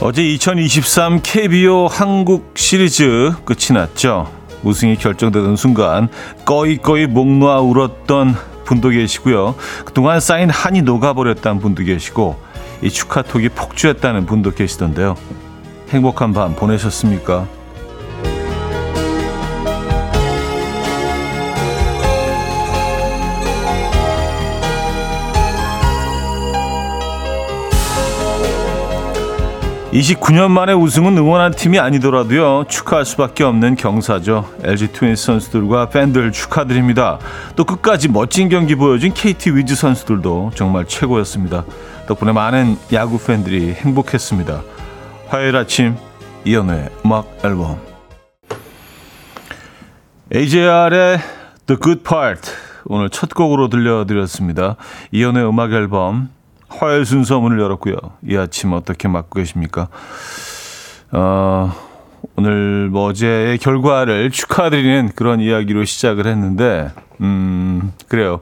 어제 2023 KBO 한국 시리즈 끝이 났죠. 우승이 결정되던 순간 꺼이꺼이 목 놓아 울었던 분도 계시고요. 그동안 쌓인 한이 녹아버렸다는 분도 계시고 이 축하톡이 폭주했다는 분도 계시던데요. 행복한 밤 보내셨습니까? (29년) 만에 우승은 응원한 팀이 아니더라도요 축하할 수밖에 없는 경사죠. LG 트윈스 선수들과 팬들 축하드립니다. 또 끝까지 멋진 경기 보여준 KT 위즈 선수들도 정말 최고였습니다. 덕분에 많은 야구 팬들이 행복했습니다. 화요일 아침 이연우의 음악 앨범 AJR의 The Good Part 오늘 첫 곡으로 들려드렸습니다. 이연우의 음악 앨범 화요일 순서 문을 열었고요. 이 아침 어떻게 맞고 계십니까? 오늘 어제의 결과를 축하드리는 그런 이야기로 시작을 했는데 그래요.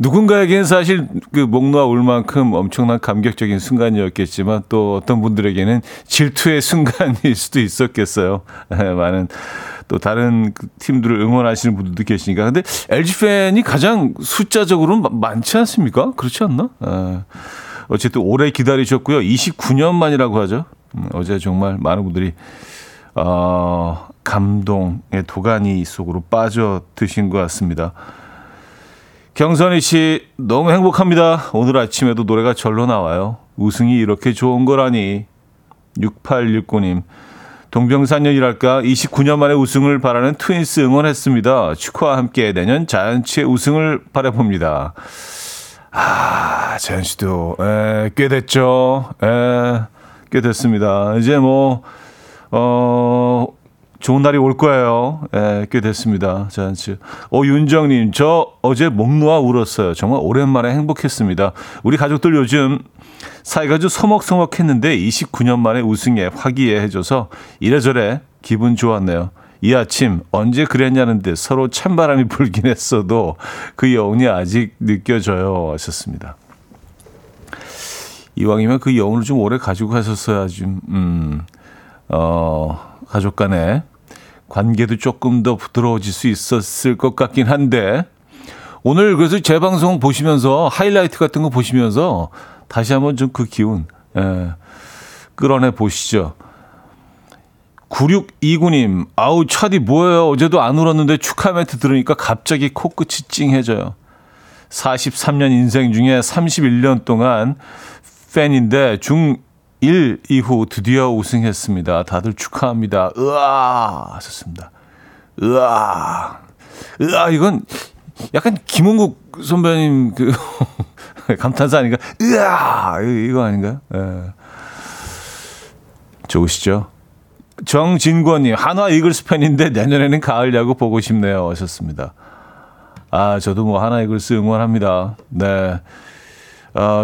누군가에겐 사실 그 목 놓아 울 만큼 엄청난 감격적인 순간이었겠지만 또 어떤 분들에게는 질투의 순간일 수도 있었겠어요. 많은 또 다른 팀들을 응원하시는 분들도 계시니까. 근데 LG 팬이 가장 숫자적으로는 많지 않습니까? 그렇지 않나? 어쨌든 오래 기다리셨고요. 29년 만이라고 하죠. 어제 정말 많은 분들이 감동의 도가니 속으로 빠져드신 것 같습니다. 경선희 씨 너무 행복합니다. 오늘 아침에도 노래가 절로 나와요. 우승이 이렇게 좋은 거라니. 6869님. 동병상련이랄까 29년 만에 우승을 바라는 트윈스 응원했습니다. 축하와 함께 내년 자이언츠의 우승을 바라봅니다. 자이언츠도 꽤 됐죠. 꽤 됐습니다. 이제 뭐 좋은 날이 올 거예요. 꽤 됐습니다. 자이언츠. 윤정님, 저 어제 목 놓아 울었어요. 정말 오랜만에 행복했습니다. 우리 가족들 요즘 사이가 좀 서먹서먹했는데 29년 만에 우승에 화기애애해져서 이래저래 기분 좋았네요. 이 아침 언제 그랬냐는 듯 서로 찬바람이 불긴 했어도 그 여운이 아직 느껴져요. 하셨습니다. 이왕이면 그 여운을 좀 오래 가지고 가셨어야 좀 가족 간의 관계도 조금 더 부드러워질 수 있었을 것 같긴 한데 오늘 그래서 재방송 보시면서 하이라이트 같은 거 보시면서 다시 한번 좀 그 기운 끌어내 보시죠. 9629님 아우 차디 뭐예요. 어제도 안 울었는데 축하 멘트 들으니까 갑자기 코끝이 찡해져요. 43년 인생 중에 31년 동안 팬인데 중 1 이후 드디어 우승했습니다. 다들 축하합니다. 으아 하셨습니다. 으아 이건 약간 김은국 선배님 그 감탄사 아닌가? 으아 이거 아닌가요? 좋으시죠? 정진권님 한화 이글스 팬인데 내년에는 가을 야구 보고 싶네요. 하셨습니다. 저도 뭐 한화 이글스 응원합니다. 네,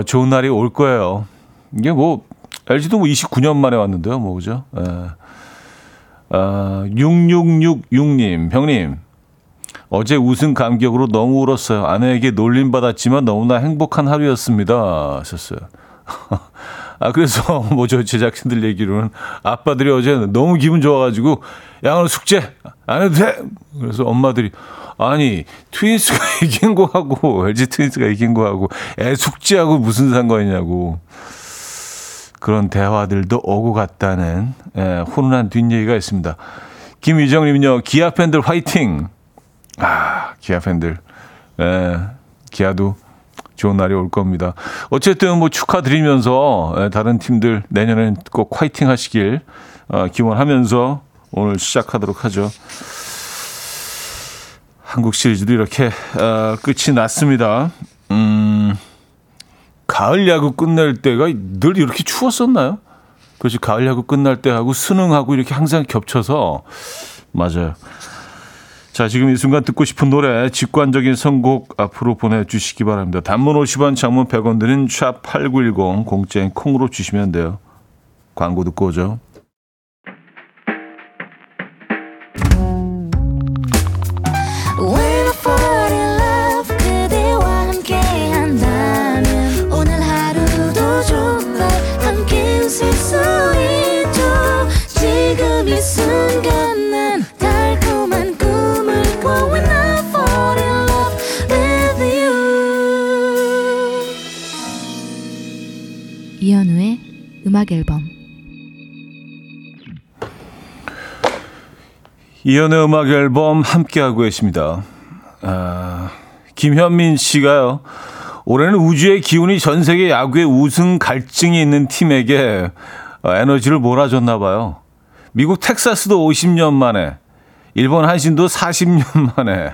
좋은 날이 올 거예요. 이게 뭐 LG도 뭐 29년 만에 왔는데요. 뭐 그죠? 6666님 형님 어제 우승 감격으로 너무 울었어요. 아내에게 놀림받았지만 너무나 행복한 하루였습니다. 하셨어요. 그래서 뭐 저 제작진들 얘기로는 아빠들이 어제 너무 기분 좋아가지고 야 오늘 숙제 안 해도 돼. 그래서 엄마들이 아니 트윈스가 이긴 거하고 LG 트윈스가 이긴 거하고 애 숙제하고 무슨 상관이냐고. 그런 대화들도 오고 갔다는 훈훈한 뒷얘기가 있습니다. 김유정님은요. 기아 팬들 화이팅! 기아 팬들. 기아도 좋은 날이 올 겁니다. 어쨌든 뭐 축하드리면서 다른 팀들 내년엔 꼭 화이팅 하시길 기원하면서 오늘 시작하도록 하죠. 한국 시리즈도 이렇게 끝이 났습니다. 가을 야구 끝날 때가 늘 이렇게 추웠었나요? 그렇지 가을 야구 끝날 때하고 수능하고 이렇게 항상 겹쳐서 맞아요. 자 지금 이 순간 듣고 싶은 노래 직관적인 선곡 앞으로 보내주시기 바랍니다. 단문 50원 장문 100원 드린 샵 8910 공짜인 콩으로 주시면 돼요. 광고 듣고 오죠. 이현우의 음악 앨범. 이현우의 음악 앨범 함께하고 계십니다. 김현민 씨가요. 올해는 우주의 기운이 전 세계 야구의 우승 갈증이 있는 팀에게 에너지를 몰아줬나 봐요. 미국 텍사스도 50년 만에, 일본 한신도 40년 만에,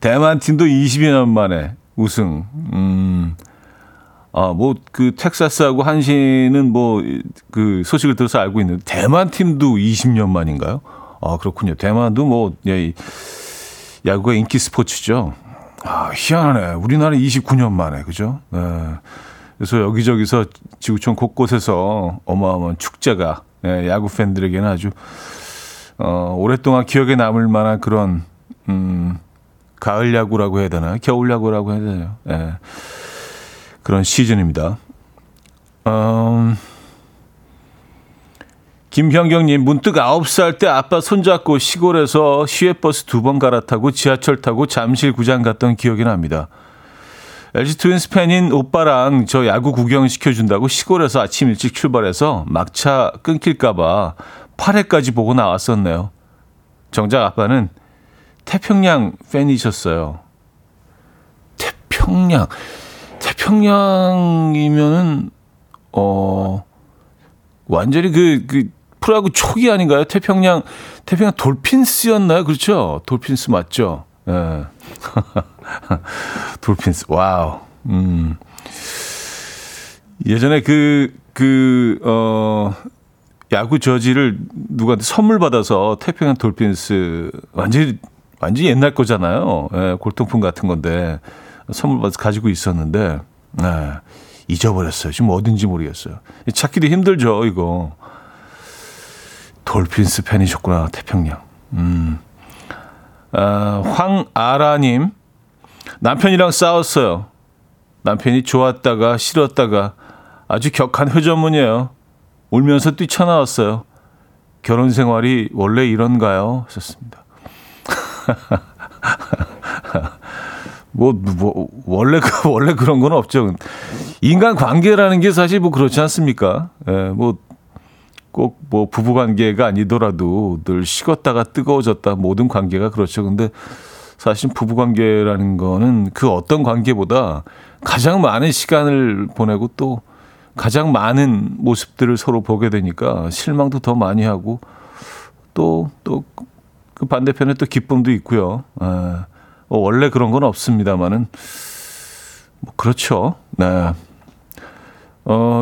대만 팀도 20년 만에 우승. 텍사스하고 한신은 소식을 들어서 알고 있는데, 대만 팀도 20년 만인가요? 아, 그렇군요. 대만도 야구가 인기 스포츠죠. 아, 희한하네. 우리나라 29년 만에, 그죠? 네. 그래서 여기저기서 지구촌 곳곳에서 어마어마한 축제가, 네, 야구 팬들에게는 아주, 오랫동안 기억에 남을 만한 그런, 가을 야구라고 해야 되나요? 겨울 야구라고 해야 되나요? 네. 그런 시즌입니다. 김현경님, 문득 9살 때 아빠 손잡고 시골에서 시외버스 2번 갈아타고 지하철 타고 잠실구장 갔던 기억이 납니다. LG 트윈스 팬인 오빠랑 저 야구 구경시켜준다고 시골에서 아침 일찍 출발해서 막차 끊길까봐 8회까지 보고 나왔었네요. 정작 아빠는 태평양 팬이셨어요. 태평양. 태평양이면은 완전히 그 프로야구 초기 아닌가요? 태평양 돌핀스였나요? 그렇죠? 돌핀스 맞죠? 예. 돌핀스. 와우. 예전에 야구 저지를 누구한테 선물 받아서 태평양 돌핀스 완전히 옛날 거잖아요. 예, 골동품 같은 건데. 선물 받아서 가지고 있었는데, 네, 잊어버렸어요. 지금 어딘지 모르겠어요. 찾기도 힘들죠, 이거. 돌핀스 팬이셨구나, 태평양. 황아라님, 남편이랑 싸웠어요. 남편이 좋았다가 싫었다가 아주 격한 회전문이에요. 울면서 뛰쳐나왔어요. 결혼 생활이 원래 이런가요? 하셨습니다. 원래 그런 건 없죠. 인간 관계라는 게 사실 그렇지 않습니까? 예, 꼭 부부 관계가 아니더라도 늘 식었다가 뜨거워졌다. 모든 관계가 그렇죠. 근데 사실 부부 관계라는 거는 그 어떤 관계보다 가장 많은 시간을 보내고 또 가장 많은 모습들을 서로 보게 되니까 실망도 더 많이 하고 또 그 반대편에 또 기쁨도 있고요. 예. 원래 그런 건 없습니다만은, 그렇죠. 네.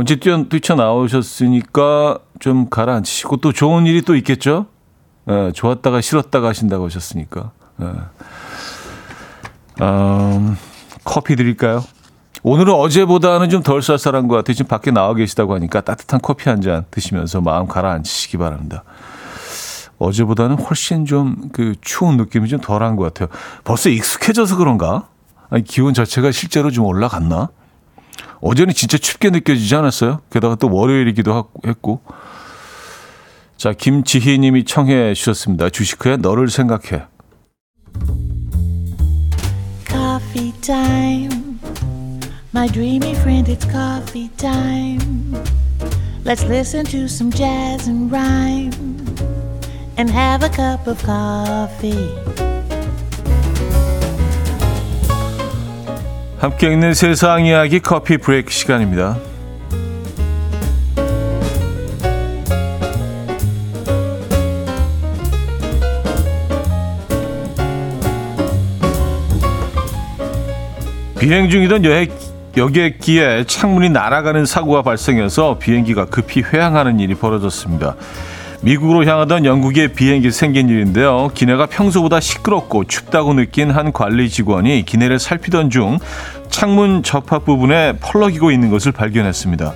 이제 뛰쳐나오셨으니까 좀 가라앉히시고 또 좋은 일이 또 있겠죠? 네, 좋았다가 싫었다가 하신다고 하셨으니까. 네. 커피 드릴까요? 오늘은 어제보다는 좀 덜 쌀쌀한 것 같아요. 지금 밖에 나와 계시다고 하니까 따뜻한 커피 한 잔 드시면서 마음 가라앉히시기 바랍니다. 어제보다는 훨씬 좀 추운 느낌이 좀 덜한 것 같아요. 벌써 익숙해져서 그런가? 아니, 기온 자체가 실제로 좀 올라갔나? 어제는 진짜 춥게 느껴지지 않았어요? 게다가 또 월요일이기도 했고. 자, 김지희 님이 청해 주셨습니다. 주식회의 너를 생각해. Coffee time. My dreamy friend, it's coffee time. Let's listen to some jazz and rhyme. And have a cup of coffee. 함께 읽는 세상 이야기 커피 브레이크 시간입니다. 비행 중이던 여객기에 창문이 날아가는 사고가 발생해서 비행기가 급히 회항하는 일이 벌어졌습니다. 미국으로 향하던 영국의 비행기 생긴 일인데요. 기내가 평소보다 시끄럽고 춥다고 느낀 한 관리 직원이 기내를 살피던 중 창문 접합 부분에 펄럭이고 있는 것을 발견했습니다.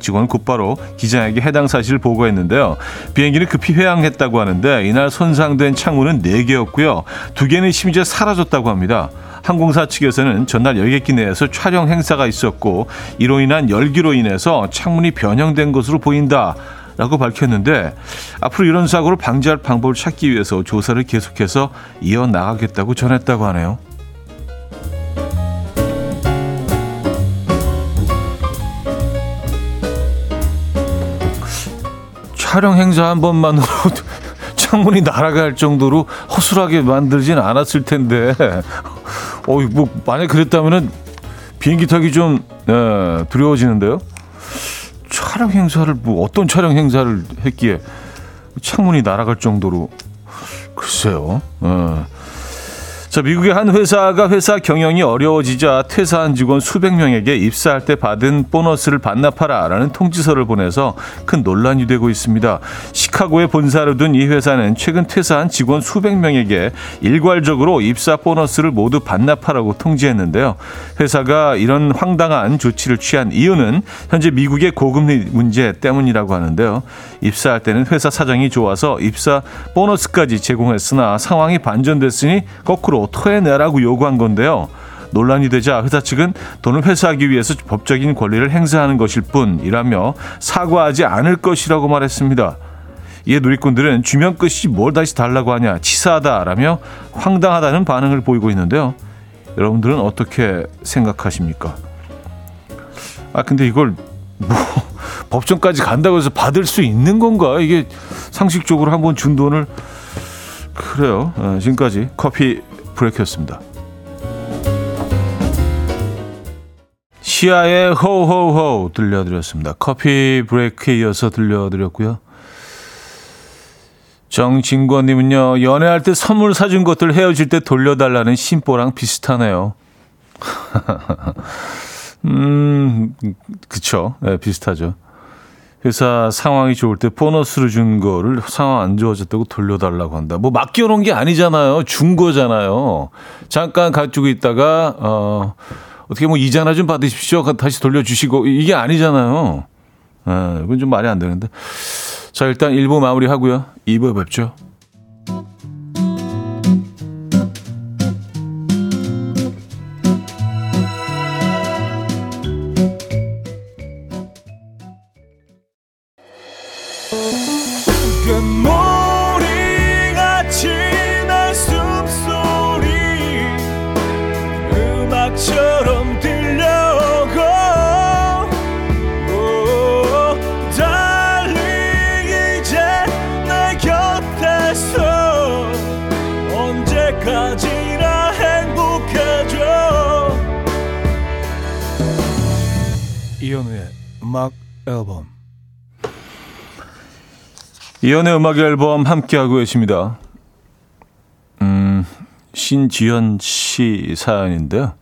직원은 곧바로 기장에게 해당 사실을 보고했는데요. 비행기는 급히 회항했다고 하는데 이날 손상된 창문은 4개였고요. 2개는 심지어 사라졌다고 합니다. 항공사 측에서는 전날 여객기 내에서 촬영 행사가 있었고 이로 인한 열기로 인해서 창문이 변형된 것으로 보인다. 라고 밝혔는데 앞으로 이런 사고를 방지할 방법을 찾기 위해서 조사를 계속해서 이어나가겠다고 전했다고 하네요. 촬영 행사 한 번만으로 창문이 날아갈 정도로 허술하게 만들진 않았을 텐데, 뭐 만약 그랬다면은 비행기 타기 좀 두려워지는데요. 촬영 행사를 뭐 어떤 촬영 행사를 했기에 창문이 날아갈 정도로 글쎄요. 자, 미국의 한 회사가 회사 경영이 어려워지자 퇴사한 직원 수백 명에게 입사할 때 받은 보너스를 반납하라라는 통지서를 보내서 큰 논란이 되고 있습니다. 시카고에 본사를 둔 이 회사는 최근 퇴사한 직원 수백 명에게 일괄적으로 입사 보너스를 모두 반납하라고 통지했는데요. 회사가 이런 황당한 조치를 취한 이유는 현재 미국의 고금리 문제 때문이라고 하는데요. 입사할 때는 회사 사정이 좋아서 입사 보너스까지 제공했으나 상황이 반전됐으니 거꾸로 토해내라고 요구한 건데요. 논란이 되자 회사 측은 돈을 회수하기 위해서 법적인 권리를 행사하는 것일 뿐이라며 사과하지 않을 것이라고 말했습니다. 이에 누리꾼들은 주면 끝이지 뭘 다시 달라고 하냐, 치사하다라며 황당하다는 반응을 보이고 있는데요. 여러분들은 어떻게 생각하십니까? 근데 이걸 법정까지 간다고 해서 받을 수 있는 건가? 이게 상식적으로 한번 준 돈을, 그래요. 지금까지 커피 브레이크였습니다. 시아의 호호호 들려드렸습니다. 커피 브레이크에 이어서 들려드렸고요. 정진권님은요, 연애할 때 선물 사준 것들 헤어질 때 돌려달라는 심보랑 비슷하네요. 그쵸. 네, 비슷하죠. 회사 상황이 좋을 때 보너스를 준 거를 상황 안 좋아졌다고 돌려달라고 한다. 뭐 맡겨놓은 게 아니잖아요. 준 거잖아요. 잠깐 가지고 있다가 어떻게 뭐 이자나 좀 받으십시오. 다시 돌려주시고 이게 아니잖아요. 이건 좀 말이 안 되는데. 자, 일단 1부 마무리하고요. 2부에 뵙죠. 음악 앨범, 이연의 음악 앨범 함께하고 계십니다. 신지연 씨 사연인데요.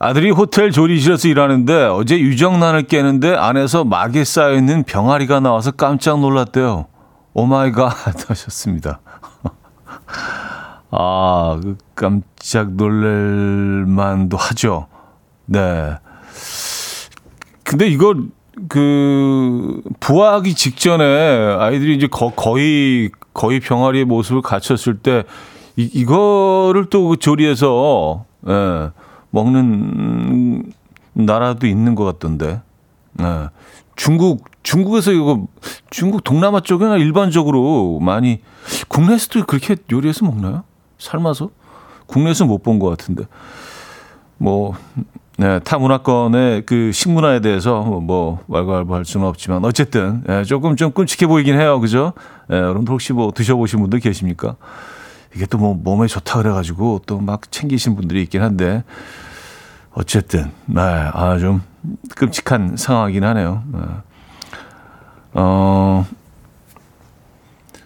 아들이 호텔 조리실에서 일하는데 어제 유정란을 깨는데 안에서 막에 쌓여있는 병아리가 나와서 깜짝 놀랐대요. 오마이갓 하셨습니다. 깜짝 놀랄만도 하죠. 네. 근데 이거 부화하기 직전에 아이들이 이제 거의 병아리의 모습을 갖췄을 때 이거를 또 조리해서 먹는 나라도 있는 것 같던데. 중국에서 이거 중국 동남아 쪽이나 일반적으로 많이, 국내에서도 그렇게 요리해서 먹나요? 삶아서? 국내에서 못 본 것 같은데. 네, 타 문화권의 그 식문화에 대해서 뭐 왈가왈부할 수는 없지만 어쨌든 조금 좀 끔찍해 보이긴 해요, 그죠? 여러분들 혹시 뭐 드셔보신 분들 계십니까? 이게 또 뭐 몸에 좋다 그래가지고 또 막 챙기신 분들이 있긴 한데 어쨌든 좀 끔찍한 상황이긴 하네요.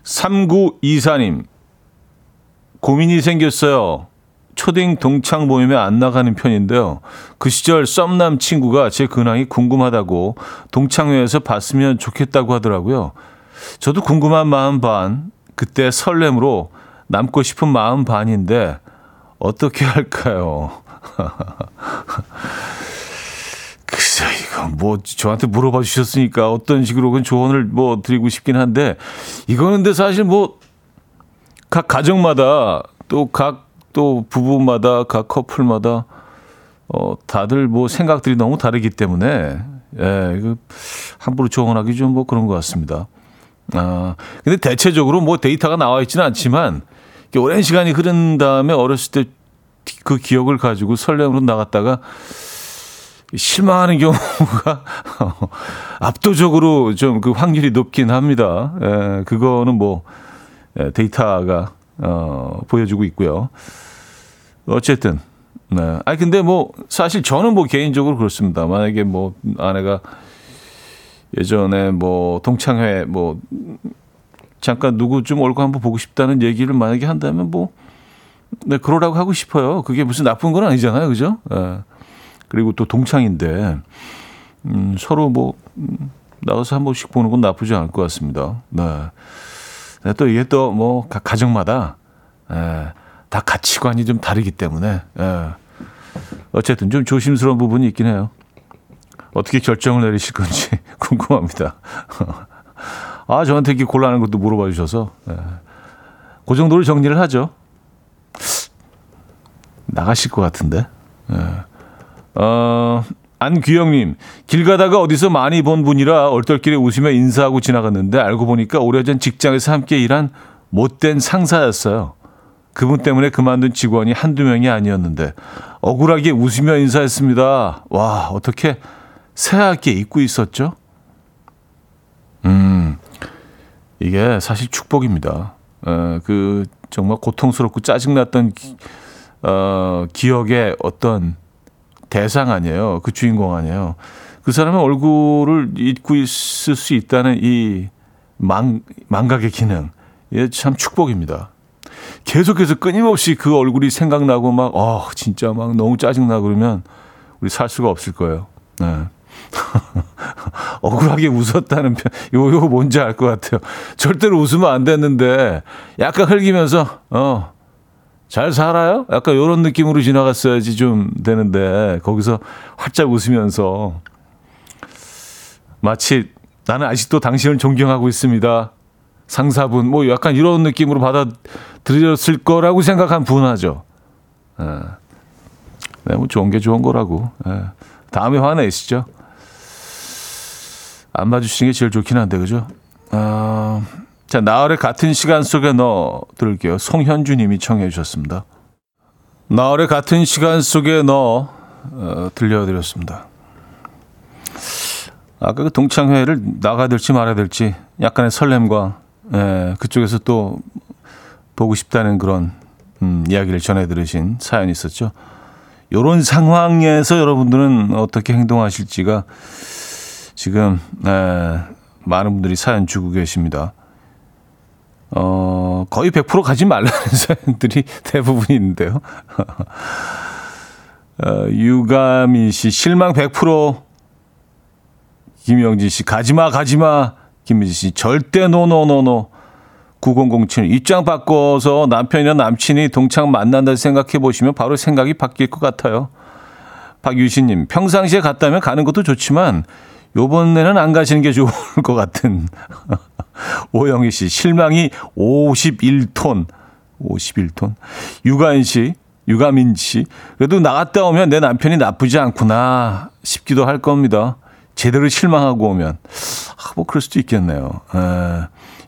3924님, 고민이 생겼어요. 초딩 동창 모임에 안 나가는 편인데요. 그 시절 썸남 친구가 제 근황이 궁금하다고 동창회에서 봤으면 좋겠다고 하더라고요. 저도 궁금한 마음 반, 그때 설렘으로 남고 싶은 마음 반인데 어떻게 할까요? 글쎄, 이건 뭐 저한테 물어봐 주셨으니까 어떤 식으로건 조언을 뭐 드리고 싶긴 한데, 이거는 근데 사실 뭐 각 가정마다 또 각 부부마다 각 커플마다 다들 뭐 생각들이 너무 다르기 때문에 이거 함부로 조언하기 좀 뭐 그런 것 같습니다. 근데 대체적으로 뭐 데이터가 나와 있지는 않지만 오랜 시간이 흐른 다음에 어렸을 때 그 기억을 가지고 설렘으로 나갔다가 실망하는 경우가 압도적으로 좀 그 확률이 높긴 합니다. 예, 그거는 뭐 데이터가 보여주고 있고요. 어쨌든 네. 아 근데 뭐 사실 저는 뭐 개인적으로 그렇습니다. 만약에 뭐 아내가 예전에 뭐 동창회 뭐 잠깐 누구 좀 올고 한번 보고 싶다는 얘기를 만약에 한다면 뭐 네, 그러라고 하고 싶어요. 그게 무슨 나쁜 건 아니잖아요, 그죠? 예. 그리고 또 동창인데 서로 뭐 나와서 한 번씩 보는 건 나쁘지 않을 것 같습니다. 네. 네, 또 이게 또 뭐 가정마다 예, 다 가치관이 좀 다르기 때문에 예. 어쨌든 좀 조심스러운 부분이 있긴 해요. 어떻게 결정을 내리실 건지 궁금합니다. 아 저한테 이렇게 곤란한 것도 물어봐 주셔서 예. 그 정도로 정리를 하죠. 나가실 것 같은데. 예. 안규영님, 길 가다가 어디서 많이 본 분이라 얼떨결에 웃으며 인사하고 지나갔는데 알고 보니까 오래전 직장에서 함께 일한 못된 상사였어요. 그분 때문에 그만둔 직원이 한두 명이 아니었는데 억울하게 웃으며 인사했습니다. 와, 어떻게 새하얗게 잊고 있었죠? 이게 사실 축복입니다. 그 정말 고통스럽고 짜증났던 기억의 어떤 대상 아니에요. 그 주인공 아니에요. 그 사람의 얼굴을 잊고 있을 수 있다는 이 망각의 기능. 이게 참 축복입니다. 계속해서 끊임없이 그 얼굴이 생각나고 막 진짜 막 너무 짜증나고 그러면 우리 살 수가 없을 거예요. 네. 억울하게 웃었다는 편. 이거 뭔지 알 것 같아요. 절대로 웃으면 안 됐는데 약간 흘기면서 잘 살아요? 약간 이런 느낌으로 지나갔어야지 좀 되는데 거기서 활짝 웃으면서 마치 나는 아직도 당신을 존경하고 있습니다. 상사분 뭐 약간 이런 느낌으로 받아들였을 거라고 생각하면 분하죠. 예. 네, 뭐 좋은 게 좋은 거라고. 예. 다음에 화내시죠. 안 봐주시는 게 제일 좋긴 한데 그죠? 자, 나얼의 같은 시간 속에 넣어드릴게요. 송현주 님이 청해 주셨습니다. 나얼의 같은 시간 속에 넣어 들려드렸습니다. 아까 그 동창회를 나가야 될지 말아야 될지 약간의 설렘과 그쪽에서 또 보고 싶다는 그런 이야기를 전해드리신 사연이 있었죠. 이런 상황에서 여러분들은 어떻게 행동하실지가 지금 많은 분들이 사연 주고 계십니다. 거의 100% 가지 말라는 사연들이 대부분인데요. 유가민 씨, 실망 100%. 김영진 씨, 가지마. 김민지 씨, 절대 노노노노. 9007, 입장 바꿔서 남편이나 남친이 동창 만난다 생각해 보시면 바로 생각이 바뀔 것 같아요. 박유신님, 평상시에 갔다면 가는 것도 좋지만 요번에는 안 가시는 게 좋을 것 같은. 오영희 씨, 실망이 51톤. 51톤. 유가민 씨, 그래도 나갔다 오면 내 남편이 나쁘지 않구나 싶기도 할 겁니다. 제대로 실망하고 오면. 뭐 그럴 수도 있겠네요.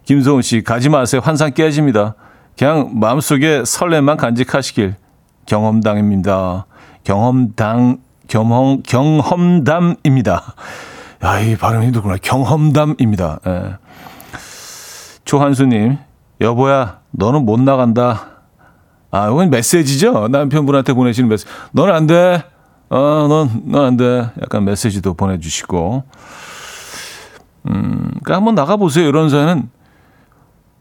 김소은 씨, 가지 마세요. 환상 깨집니다. 그냥 마음속에 설렘만 간직하시길. 경험담입니다. 경험담입니다. 야, 이 발음이 누구나 경험담입니다. 예. 조한수님, 여보야, 너는 못 나간다. 아, 이건 메시지죠? 남편분한테 보내시는 메시지. 넌 안 돼. 넌 안 돼. 약간 메시지도 보내주시고. 그러니까 한번 나가보세요. 이런 사연은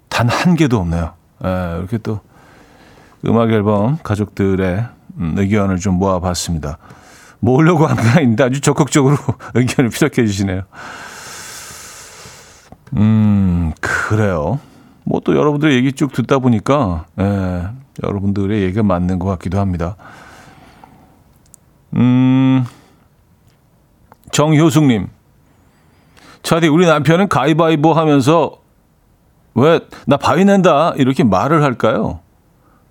단 한 개도 없네요. 예, 이렇게 또 음악 앨범 가족들의 의견을 좀 모아봤습니다. 모으려고 한 게 아닌데 아주 적극적으로 의견을 피력해 주시네요. 그래요. 뭐 또 여러분들의 얘기 쭉 듣다 보니까 예, 여러분들의 얘기가 맞는 것 같기도 합니다. 정효숙님, 차디 우리 남편은 가위바위보 하면서 왜 나 바위 낸다 이렇게 말을 할까요?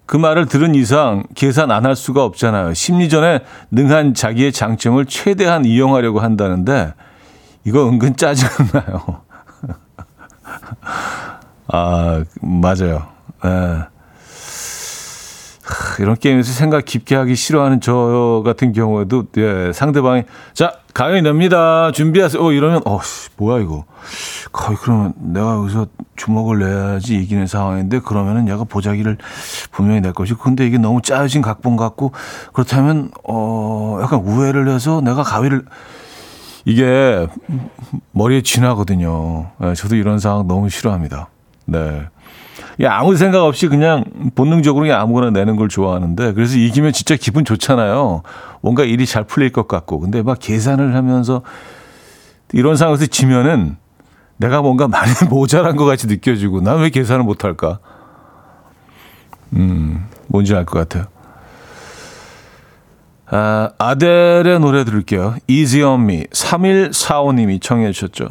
그 말을 들은 이상 계산 안 할 수가 없잖아요. 심리전에 능한 자기의 장점을 최대한 이용하려고 한다는데 이거 은근 짜증나요. 아 맞아요. 네. 이런 게임에서 생각 깊게 하기 싫어하는 저 같은 경우에도 예, 상대방이 자 강연이 납니다 준비하세요 이러면 뭐야 이거 거의 그러면 내가 여기서 주먹을 내야지 이기는 상황인데 그러면은 얘가 보자기를 분명히 낼 것이고 근데 이게 너무 짜여진 각본 같고 그렇다면 약간 우회를 해서 내가 가위를 이게 머리에 진하거든요. 네, 저도 이런 상황 너무 싫어합니다. 네. 아무 생각 없이 그냥 본능적으로 그냥 아무거나 내는 걸 좋아하는데 그래서 이기면 진짜 기분 좋잖아요. 뭔가 일이 잘 풀릴 것 같고 근데 막 계산을 하면서 이런 상황에서 지면은 내가 뭔가 많이 모자란 것 같이 느껴지고 난 왜 계산을 못할까? 뭔지 알 것 같아요. 아델의 노래 들을게요. Easy on me. 3145님이 청해 주셨죠.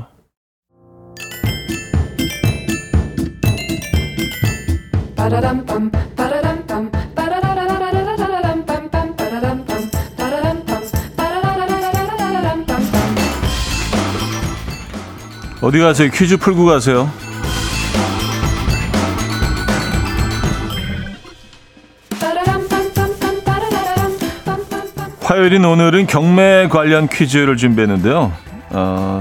어디 가세요? 퀴즈 풀고 가세요. 화요일인 오늘은 경매 관련 퀴즈를 준비했는데요.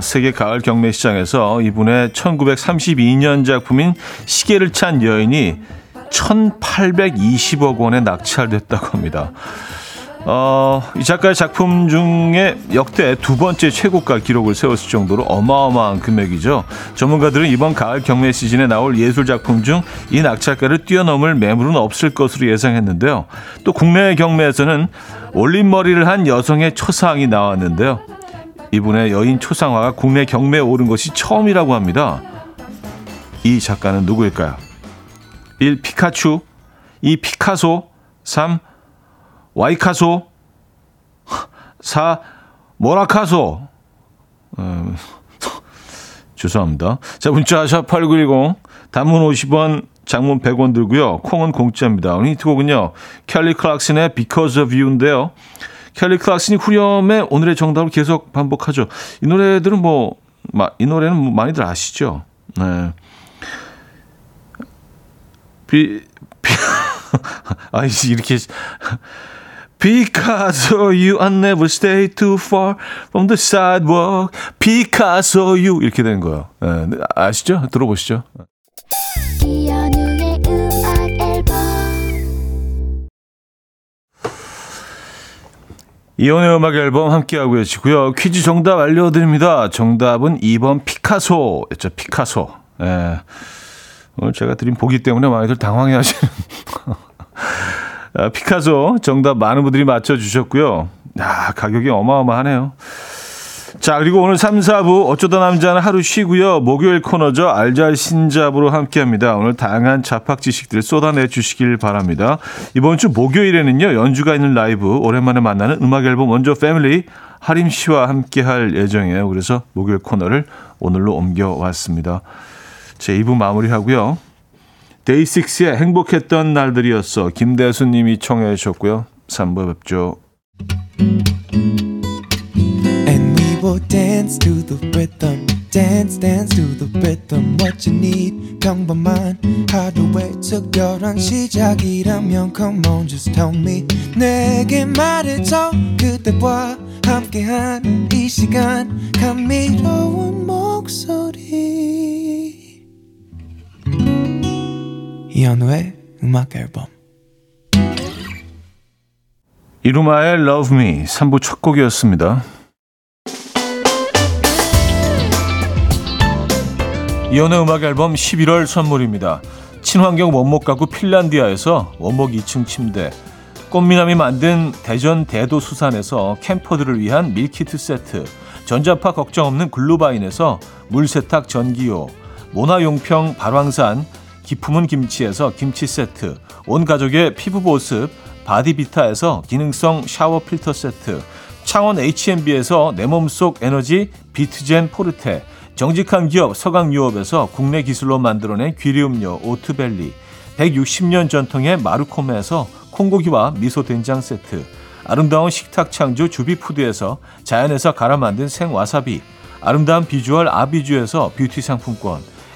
세계 가을 경매 시장에서 이분의 1932년 작품인 시계를 찬 여인이 1,820억 원에 낙찰됐다고 합니다. 이 작가의 작품 중에 역대 두 번째 최고가 기록을 세웠을 정도로 어마어마한 금액이죠. 전문가들은 이번 가을 경매 시즌에 나올 예술 작품 중 이 낙찰가를 뛰어넘을 매물은 없을 것으로 예상했는데요. 또 국내 경매에서는 올림머리를 한 여성의 초상이 나왔는데요. 이분의 여인 초상화가 국내 경매에 오른 것이 처음이라고 합니다. 이 작가는 누구일까요? 1. 피카츄 2. 피카소 3. 와이카소 4. 모라카소 죄송합니다. 자, 문자 샵 8910 단문 50원 장문 100원 들고요. 콩은 공짜입니다. 오늘 히트곡은요. 켈리 클락슨의 Because of You인데요. 켈리 클락슨이 후렴에 오늘의 정답을 계속 반복하죠. 이 노래들은 이 노래는 많이들 아시죠? 네. 이렇게 Picasso, you I never stay too far from the sidewalk. Picasso, you 이렇게 된 거예요. 네, 아시죠? 들어보시죠. 이현우의 음악 앨범. 이현우의 음악 앨범 함께하고 계시고요. 퀴즈 정답 알려드립니다. 정답은 2번 피카소였죠. 피카소. 네. 오늘 제가 드린 보기 때문에 많이들 당황해하시는 피카소 정답 많은 분들이 맞춰주셨고요. 가격이 어마어마하네요. 자, 그리고 오늘 3, 4부 어쩌다 남자는 하루 쉬고요. 목요일 코너죠. 알.잘.신.잡으로 함께합니다. 오늘 다양한 잡학 지식들을 쏟아내 주시길 바랍니다. 이번 주 목요일에는요. 연주가 있는 라이브 오랜만에 만나는 음악 앨범 원조 패밀리 하림 씨와 함께할 예정이에요. 그래서 목요일 코너를 오늘로 옮겨왔습니다. 제2부 마무리하고요. 데이식스의 행복했던 날들이었어. 김대수님이 청해 주셨고요. 3부 뵙죠. And we will dance to the rhythm. Dance, dance to the rhythm. What you need, come by mine. 하루의 특별한 시작이라면 come on, just tell me. 내게 말해줘 그대와 함께한 이 시간 감미로운 목소리. 이현우의 음악 앨범. 이루마의 Love Me 3부 첫 곡이었습니다. 이현우의 음악 앨범 11월 선물입니다. 친환경 원목 가구 핀란디아에서 원목 2층 침대, 꽃미남이 만든 대전 대도수산에서 캠퍼들을 위한 밀키트 세트, 전자파 걱정 없는 글루바인에서 물세탁 전기요, 모나용평 발왕산 기품은 김치에서 김치 세트, 온 가족의 피부 보습 바디비타에서 기능성 샤워 필터 세트, 창원 H&B에서 내 몸속 에너지 비트젠 포르테, 정직한 기업 서강유업에서 국내 기술로 만들어낸 귀리음료 오트밸리, 160년 전통의 마루코메에서 콩고기와 미소된장 세트, 아름다운 식탁 창조 주비푸드에서 자연에서 갈아 만든 생와사비, 아름다운 비주얼 아비주에서 뷰티 상품권,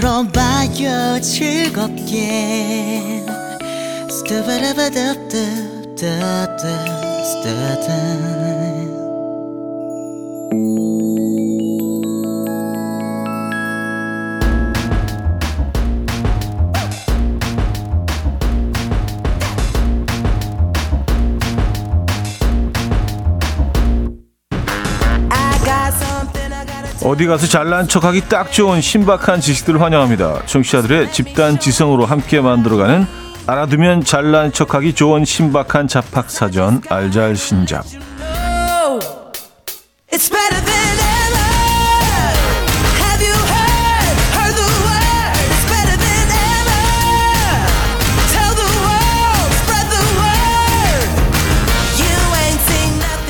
들어봐요 즐겁게 어디 가서 잘난 척하기 딱 좋은 신박한 지식들을 환영합니다. 청취자들의 집단 지성으로 함께 만들어가는 알아두면 잘난 척하기 좋은 신박한 잡학사전 알잘신잡.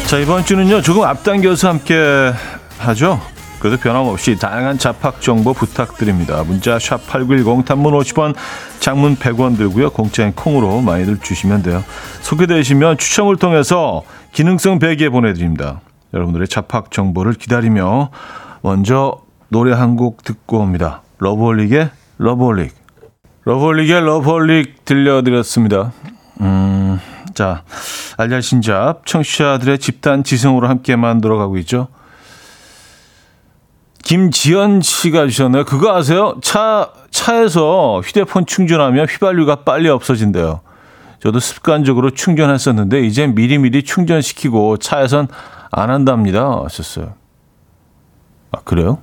자, 이번 주는요 조금 앞당겨서 함께 하죠. 그래도 변함없이 다양한 잡학 정보 부탁드립니다. 문자 샵 8910, 단문 50원, 장문 100원 들고요. 공짜인 콩으로 많이들 주시면 돼요. 소개되시면 추첨을 통해서 기능성 베개 보내드립니다. 여러분들의 잡학 정보를 기다리며 먼저 노래 한 곡 듣고 옵니다. 러브홀릭의 러브홀릭 들려드렸습니다. 자, 알잘신잡 청취자들의 집단 지성으로 함께 만들어가고 있죠. 김지연 씨가 주셨나요? 그거 아세요? 차에서 휴대폰 충전하면 휘발유가 빨리 없어진대요. 저도 습관적으로 충전했었는데 이젠 미리미리 충전시키고 차에선 안 한답니다. 하셨어요. 아, 그래요?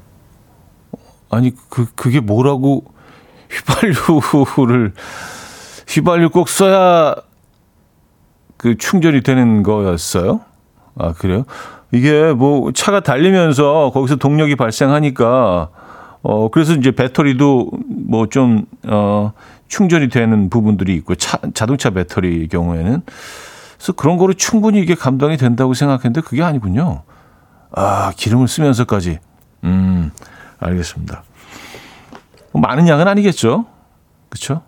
아니, 그게 뭐라고 휘발유 꼭 써야 그 충전이 되는 거였어요? 아, 그래요? 이게 뭐 차가 달리면서 거기서 동력이 발생하니까 그래서 이제 배터리도 뭐 좀 충전이 되는 부분들이 있고 자동차 배터리의 경우에는 그래서 그런 거로 충분히 이게 감당이 된다고 생각했는데 그게 아니군요. 아, 기름을 쓰면서까지. 알겠습니다. 많은 양은 아니겠죠. 그렇죠?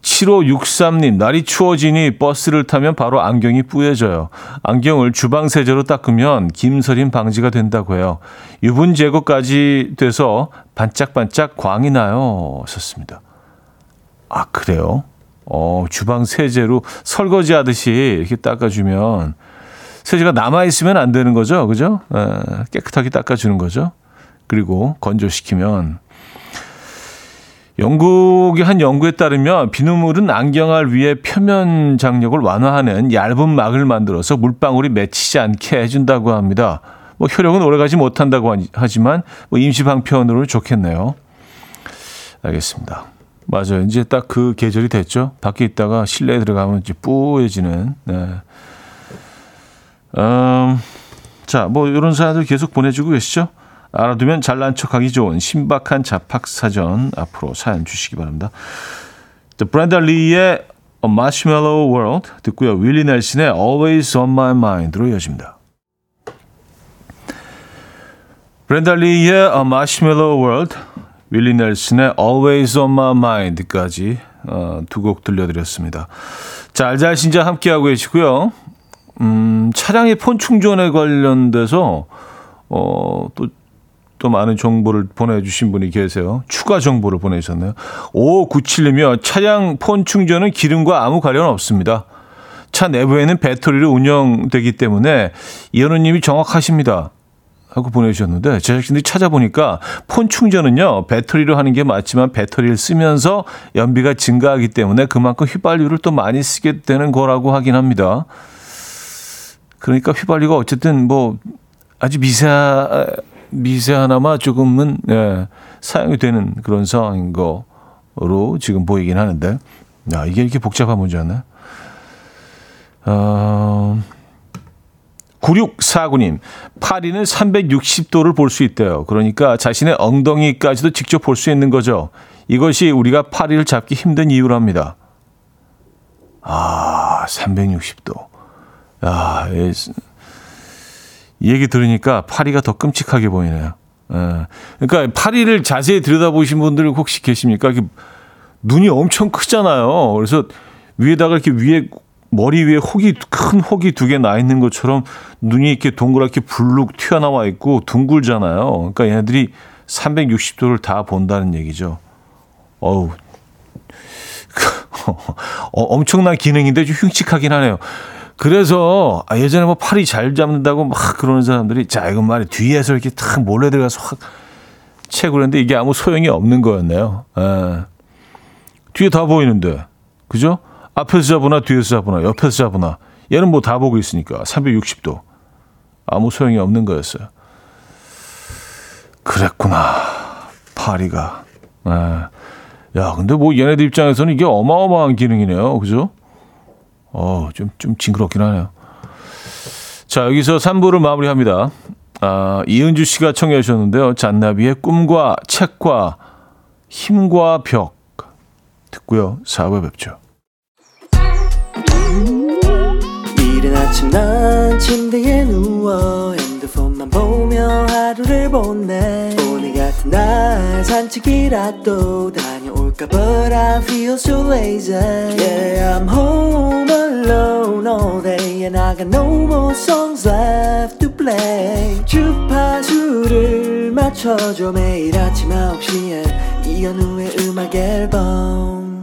7563님, 날이 추워지니 버스를 타면 바로 안경이 뿌얘져요. 안경을 주방세제로 닦으면 김서림 방지가 된다고 해요. 유분 제거까지 돼서 반짝반짝 광이 나요. 썼습니다. 아, 그래요? 주방세제로 설거지하듯이 이렇게 닦아주면 세제가 남아있으면 안 되는 거죠. 그죠? 깨끗하게 닦아주는 거죠. 그리고 건조시키면. 영국의 한 연구에 따르면 비누물은 안경알 위에 표면 장력을 완화하는 얇은 막을 만들어서 물방울이 맺히지 않게 해준다고 합니다. 뭐 효력은 오래가지 못한다고 하지만 뭐 임시방편으로 좋겠네요. 알겠습니다. 맞아요. 이제 딱 그 계절이 됐죠. 밖에 있다가 실내에 들어가면 이제 뿌얘지는. 네. 자, 뭐 이런 사연들 계속 보내주고 계시죠? 알아두면 잘난 척하기 좋은 신박한 잡학사전 앞으로 사연 주시기 바랍니다. 브랜다 리의 A Marshmallow World 듣고요. 윌리 넬슨의 Always on My Mind로 이어집니다. 브랜다 리의 A Marshmallow World, 윌리 넬슨의 Always on My Mind까지 두 곡 들려드렸습니다. 자, 알잘신잡 함께하고 계시고요. 차량의 폰 충전에 관련돼서 또 많은 정보를 보내주신 분이 계세요. 추가 정보를 보내주셨네요. 597님이요. 차량 폰 충전은 기름과 아무 관련 없습니다. 차 내부에는 배터리로 운영되기 때문에 이현우님이 정확하십니다. 하고 보내주셨는데 제작진들이 찾아보니까 폰 충전은요. 배터리로 하는 게 맞지만 배터리를 쓰면서 연비가 증가하기 때문에 그만큼 휘발유를 또 많이 쓰게 되는 거라고 하긴 합니다. 그러니까 휘발유가 어쨌든 뭐 아주 미세하나마 조금은 사용이 되는 그런 상황인 거로 지금 보이긴 하는데 야, 이게 이렇게 복잡한 문제였나? 9649님, 파리는 360도를 볼 수 있대요. 그러니까 자신의 엉덩이까지도 직접 볼 수 있는 거죠. 이것이 우리가 파리를 잡기 힘든 이유랍니다. 아, 360도. 아, 이 얘기 들으니까 파리가 더 끔찍하게 보이네요. 예. 그러니까 파리를 자세히 들여다보신 분들 혹시 계십니까? 눈이 엄청 크잖아요. 그래서 위에다가 이렇게 위에 머리 위에 혹이 큰 혹이 두 개 나 있는 것처럼 눈이 이렇게 동그랗게 불룩 튀어나와 있고 둥글잖아요. 그러니까 얘네들이 360도를 다 본다는 얘기죠. 어우, 엄청난 기능인데 좀 흉측하긴 하네요. 그래서 예전에 뭐 파리 잘 잡는다고 막 그러는 사람들이 자 이건 말이야 뒤에서 이렇게 탁 몰래 들어가서 확 채고 했는데 이게 아무 소용이 없는 거였네요. 에. 뒤에 다 보이는데 그죠? 앞에서 잡으나 뒤에서 잡으나 옆에서 잡으나 얘는 뭐 다 보고 있으니까 360도 아무 소용이 없는 거였어요. 그랬구나 파리가. 에. 야 근데 뭐 얘네들 입장에서는 이게 어마어마한 기능이네요. 그죠? 좀 징그럽긴 하네요. 자, 여기서 3부를 마무리합니다. 아, 이은주 씨가 청해 주셨는데요. 잔나비의 꿈과 책과 힘과 벽 듣고요. 4부에 뵙죠. 이른 아침 난 침대에 누워 핸드폰만 보며 하루를 보내 오늘 같은 날 산책이라도 다녀올까 But I feel so lazy Yeah, I'm home alone all day And I got no more songs left to play 주파수를 맞춰줘 매일 아침 9시에 이현우의 음악 앨범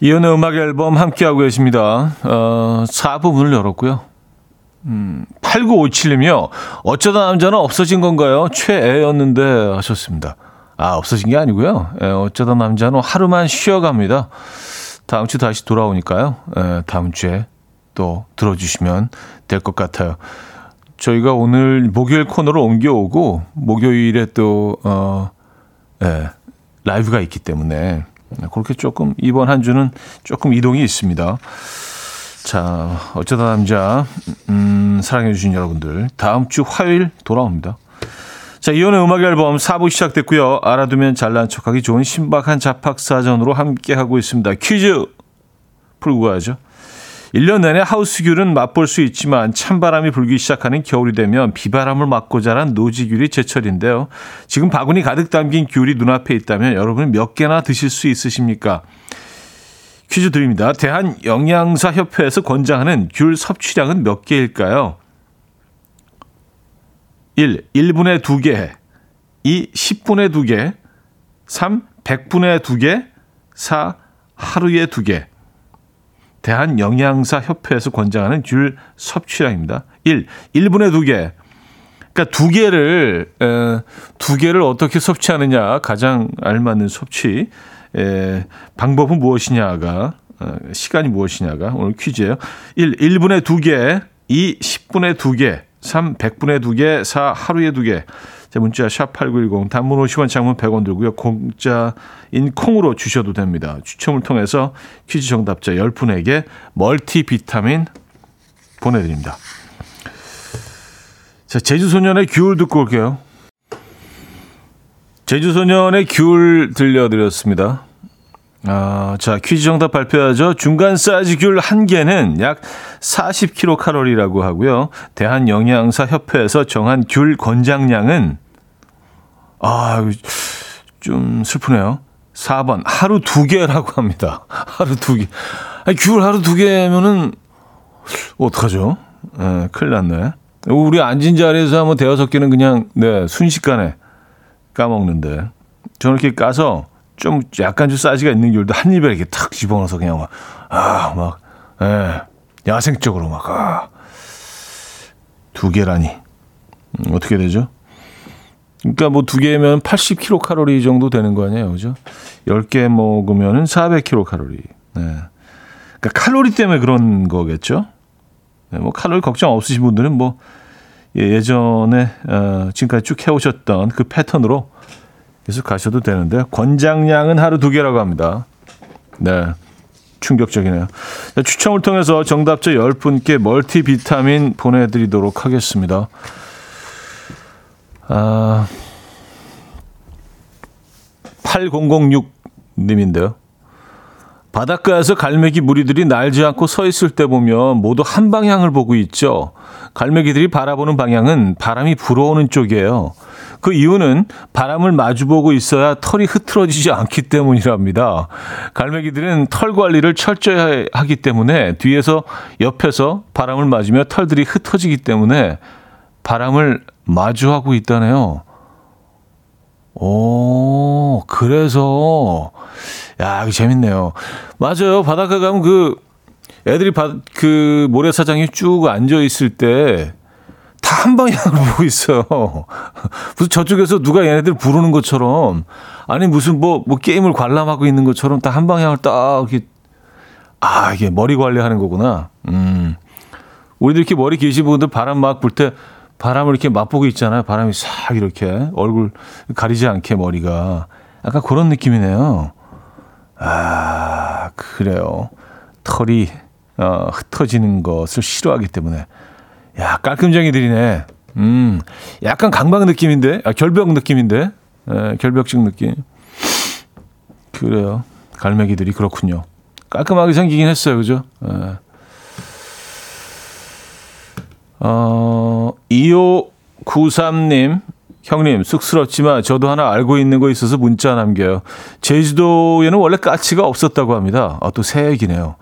이현우의 음악 앨범 함께하고 계십니다. 4부분을 열었고요. 8957님이요. 어쩌다 남자는 없어진 건가요? 최애였는데 하셨습니다. 아, 없어진 게 아니고요. 예, 어쩌다 남자는 하루만 쉬어갑니다. 다음 주 다시 돌아오니까요. 예, 다음 주에 또 들어주시면 될 것 같아요. 저희가 오늘 목요일 코너로 옮겨오고 목요일에 또 예, 라이브가 있기 때문에 그렇게 조금 이번 한 주는 조금 이동이 있습니다. 자, 어쩌다 남자 사랑해 주신 여러분들 다음 주 화요일 돌아옵니다. 자, 이혼의 음악 앨범 4부 시작됐고요. 알아두면 잘난 척하기 좋은 신박한 잡학사전으로 함께하고 있습니다. 퀴즈 풀고 가야죠. 1년 내내 하우스귤은 맛볼 수 있지만 찬바람이 불기 시작하는 겨울이 되면 비바람을 맞고 자란 노지귤이 제철인데요. 지금 바구니 가득 담긴 귤이 눈앞에 있다면 여러분은 몇 개나 드실 수 있으십니까? 퀴즈 드립니다. 대한영양사협회에서 권장하는 귤 섭취량은 몇 개일까요? 1. 1분에 2개 2. 10분에 2개 3. 100분에 2개 4. 하루에 2개 대한영양사협회에서 권장하는 귤 섭취량입니다. 1. 1분에 2개 그러니까 2개를 어떻게 섭취하느냐 가장 알맞는 섭취 방법은 무엇이냐가 시간이 무엇이냐가 오늘 퀴즈예요. 1분에 2개 2. 10분에 2개 3. 100분에 2개 4. 하루에 2개 자, 문자 샵8910 단문 50원 장문 100원 들고요. 공짜인 콩으로 주셔도 됩니다. 추첨을 통해서 퀴즈 정답자 10분에게 멀티비타민 보내드립니다. 자, 제주소년의 귤 듣고 올게요. 제주소년의 귤 들려드렸습니다. 아, 자, 퀴즈 정답 발표하죠. 중간 사이즈 귤 한 개는 약 40kcal라고 하고요. 대한영양사협회에서 정한 귤 권장량은 아, 좀 슬프네요. 4번 하루 2개라고 합니다. 하루 2개. 아니, 귤 하루 2개면은 어떡하죠? 네, 큰일 났네. 우리 앉은 자리에서 한번 대여섯 개는 그냥 네, 순식간에 까먹는데 저렇게 까서 좀 약간 좀 사이즈가 있는 귤도 한 입에 이렇게 탁 집어넣어서 그냥 막 야생적으로 막 두 개라니 어떻게 되죠? 그러니까 뭐 두 개면 80kcal 정도 되는 거 아니에요, 그죠? 10개 먹으면은 400kcal. 네. 그러니까 칼로리 때문에 그런 거겠죠? 네, 뭐 칼로리 걱정 없으신 분들은 뭐 예전에 지금까지 쭉 해오셨던 그 패턴으로 계속 가셔도 되는데 권장량은 하루 2개라고 합니다. 네, 충격적이네요. 추첨을 통해서 정답자 10분께 멀티비타민 보내드리도록 하겠습니다. 아, 8006님인데요. 바닷가에서 갈매기 무리들이 날지 않고 서 있을 때 보면 모두 한 방향을 보고 있죠. 갈매기들이 바라보는 방향은 바람이 불어오는 쪽이에요. 그 이유는 바람을 마주보고 있어야 털이 흐트러지지 않기 때문이랍니다. 갈매기들은 털 관리를 철저히 하기 때문에 뒤에서 옆에서 바람을 맞으며 털들이 흩어지기 때문에 바람을 마주하고 있다네요. 오, 그래서, 야, 이거 재밌네요. 맞아요. 바닷가 가면 그 애들이 그 모래사장에 쭉 앉아있을 때 다 한 방향으로 보고 있어요. 무슨 저쪽에서 누가 얘네들 부르는 것처럼, 아니, 무슨 뭐 게임을 관람하고 있는 것처럼 다 한 방향을 딱 이렇게, 아, 이게 머리 관리하는 거구나. 우리도 이렇게 머리 계신 분들 바람 막 불 때, 바람을 이렇게 맛보고 있잖아요. 바람이 싹 이렇게 얼굴 가리지 않게 머리가 약간 그런 느낌이네요. 아, 그래요. 털이 흩어지는 것을 싫어하기 때문에. 야, 깔끔쟁이들이네. 약간 강박 느낌인데, 아, 결벽 느낌인데, 네, 결벽증 느낌. 그래요. 갈매기들이 그렇군요. 깔끔하게 생기긴 했어요, 그죠? 네. 2593님, 형님, 쑥스럽지만 저도 하나 알고 있는 거 있어서 문자 남겨요. 제주도에는 원래 까치가 없었다고 합니다. 아, 또 새 얘기네요.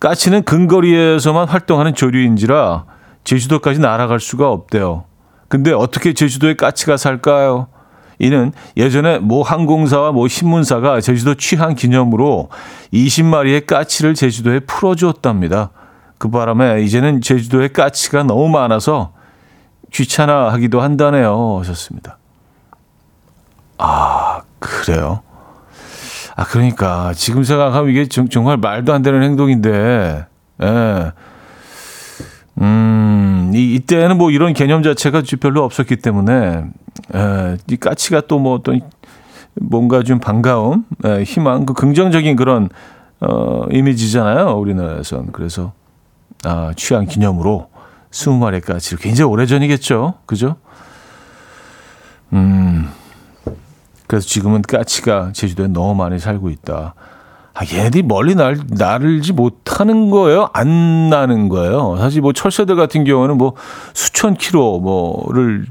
까치는 근거리에서만 활동하는 조류인지라 제주도까지 날아갈 수가 없대요. 근데 어떻게 제주도에 까치가 살까요? 이는 예전에 모 항공사와 모 신문사가 제주도 취항 기념으로 20마리의 까치를 제주도에 풀어주었답니다. 그 바람에 이제는 제주도에 까치가 너무 많아서 귀찮아하기도 한다네요. 하셨습니다. 아, 그래요? 아, 그러니까 지금 생각하면 이게 정말 말도 안 되는 행동인데, 예. 이때는 뭐 이런 개념 자체가 별로 없었기 때문에, 예, 이 까치가 또 뭐 또 뭔가 좀 반가움, 예, 희망, 그 긍정적인 그런 이미지잖아요, 우리나라에선. 그래서. 아, 취향 기념으로 20마리 까치를, 굉장히 오래전이겠죠. 그죠? 그래서 지금은 까치가 제주도에 너무 많이 살고 있다. 아, 얘네들이 멀리 날지 못하는 거예요? 안 나는 거예요? 사실 뭐 철새들 같은 경우는 뭐 수천 킬로 뭐를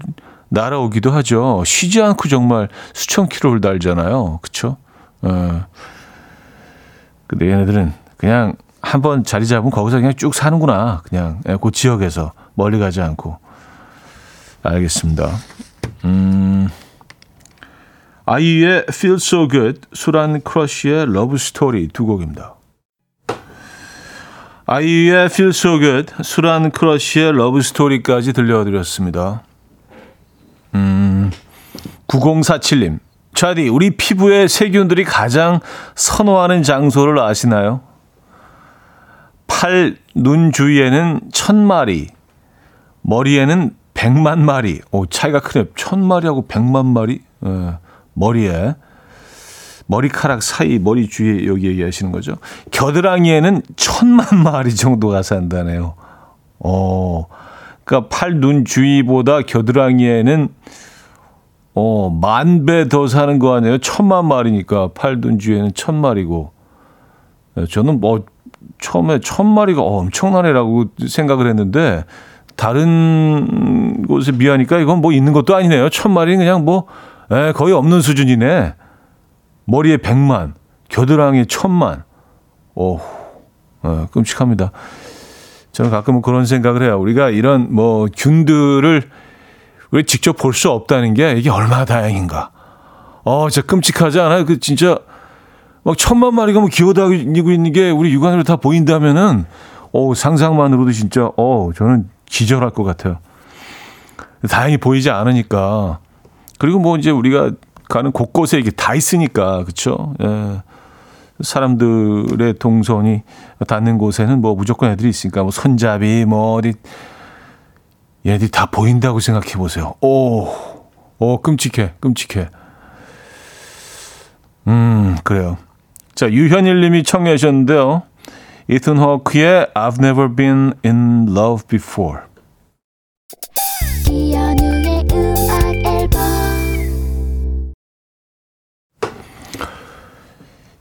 날아오기도 하죠. 쉬지 않고 정말 수천 킬로를 날잖아요. 그쵸? 근데 얘네들은 그냥 한번 자리 잡으면 거기서 그냥 쭉 사는구나. 그냥 그 지역에서 멀리 가지 않고. 알겠습니다. 아이유의 Feel So Good, 수란 크러쉬의 Love Story 두 곡입니다. 아이유의 Feel So Good, 수란 크러쉬의 Love Story까지 들려드렸습니다. 9047님. 차디, 우리 피부의 세균들이 가장 선호하는 장소를 아시나요? 팔, 눈 주위에는 1000마리, 머리에는 100만 마리. 오, 차이가 크네요. 1000마리하고 100만 마리. 에, 머리에, 머리카락 사이, 머리 주위에 여기 얘기하시는 거죠. 겨드랑이에는 1000만 마리 정도가 산다네요. 어, 그러니까 팔, 눈 주위보다 겨드랑이에는 10,000배 더 사는 거 아니에요? 10,000,000마리니까 팔, 눈 주위에는 1000마리고. 에, 저는 뭐 처음에 1000마리가 엄청나네라고 생각을 했는데, 다른 곳에 비하니까 이건 뭐 있는 것도 아니네요. 1000마리는 그냥 뭐, 에, 거의 없는 수준이네. 머리에 100만, 겨드랑이에 1000만. 오, 에, 끔찍합니다. 저는 가끔은 그런 생각을 해요. 우리가 이런 뭐 균들을 우리 직접 볼 수 없다는 게 이게 얼마나 다행인가. 진짜 끔찍하지 않아요? 그 진짜. 막 10,000,000마리가 뭐 기어다니고 있는 게 우리 육안으로 다 보인다면은, 상상만으로도 진짜, 저는 기절할 것 같아요. 다행히 보이지 않으니까. 그리고 뭐 이제 우리가 가는 곳곳에 이게 다 있으니까, 그쵸? 예. 사람들의 동선이 닿는 곳에는 뭐 무조건 애들이 있으니까, 뭐 손잡이, 뭐 어디, 얘네들이 다 보인다고 생각해 보세요. 끔찍해, 끔찍해. 그래요. 자, 유현일 님이 청해 주셨는데요. 이튼 호크의 I've Never Been In Love Before. 이현우의 음악 앨범.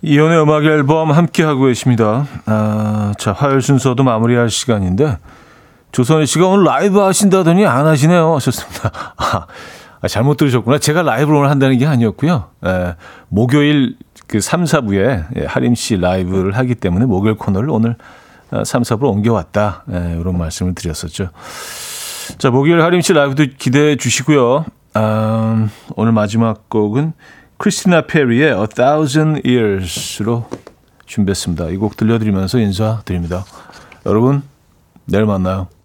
이현우의 음악 앨범 함께하고 계십니다. 아, 자, 화요일 순서도 마무리할 시간인데 조선희 씨가 오늘 라이브 하신다더니 안 하시네요 하셨습니다. 아, 잘못 들으셨구나. 제가 라이브를 오늘 한다는 게 아니었고요. 예, 목요일 그 3, 4부에 예, 하림 씨 라이브를 하기 때문에 목요일 코너를 오늘 3, 4부로 옮겨왔다. 예, 이런 말씀을 드렸었죠. 자, 목요일 하림 씨 라이브도 기대해 주시고요. 오늘 마지막 곡은 크리스티나 페리의 A Thousand Years로 준비했습니다. 이 곡 들려드리면서 인사드립니다. 여러분, 내일 만나요.